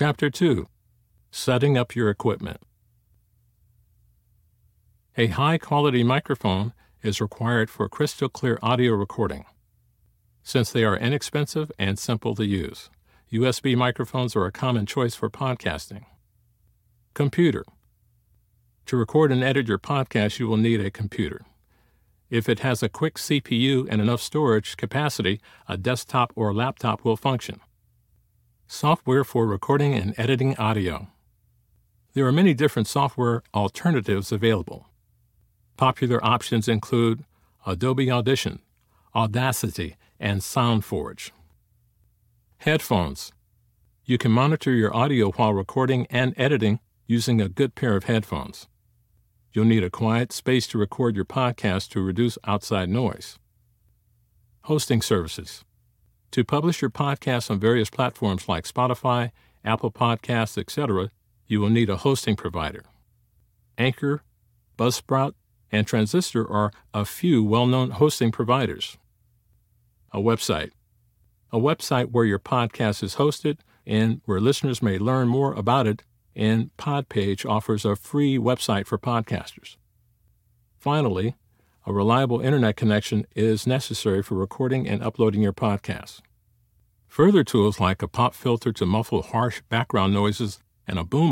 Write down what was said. Chapter 2 Setting Up Your Equipment A high-quality microphone is required for crystal-clear audio recording. Since they are inexpensive and simple to use, USB microphones are a common choice for podcasting. Computer. To record and edit your podcast, you will need a computer. If it has a quick CPU and enough storage capacity, a desktop or laptop will function. Software for recording and editing audio. There are many different software alternatives available. Popular options include Adobe Audition, Audacity, and SoundForge. Headphones. You can monitor your audio while recording and editing using a good pair of headphones. You'll need a quiet space to record your podcast to reduce outside noise. Hosting services. To publish your podcast on various platforms like Spotify, Apple Podcasts, etc., you will need a hosting provider. Anchor, Buzzsprout, and Transistor are a few well-known hosting providers. A website. A website where your podcast is hosted and where listeners may learn more about it, and PodPage offers a free website for podcasters. Finally, a reliable internet connection is necessary for recording and uploading your podcasts. Further tools like a pop filter to muffle harsh background noises and a boom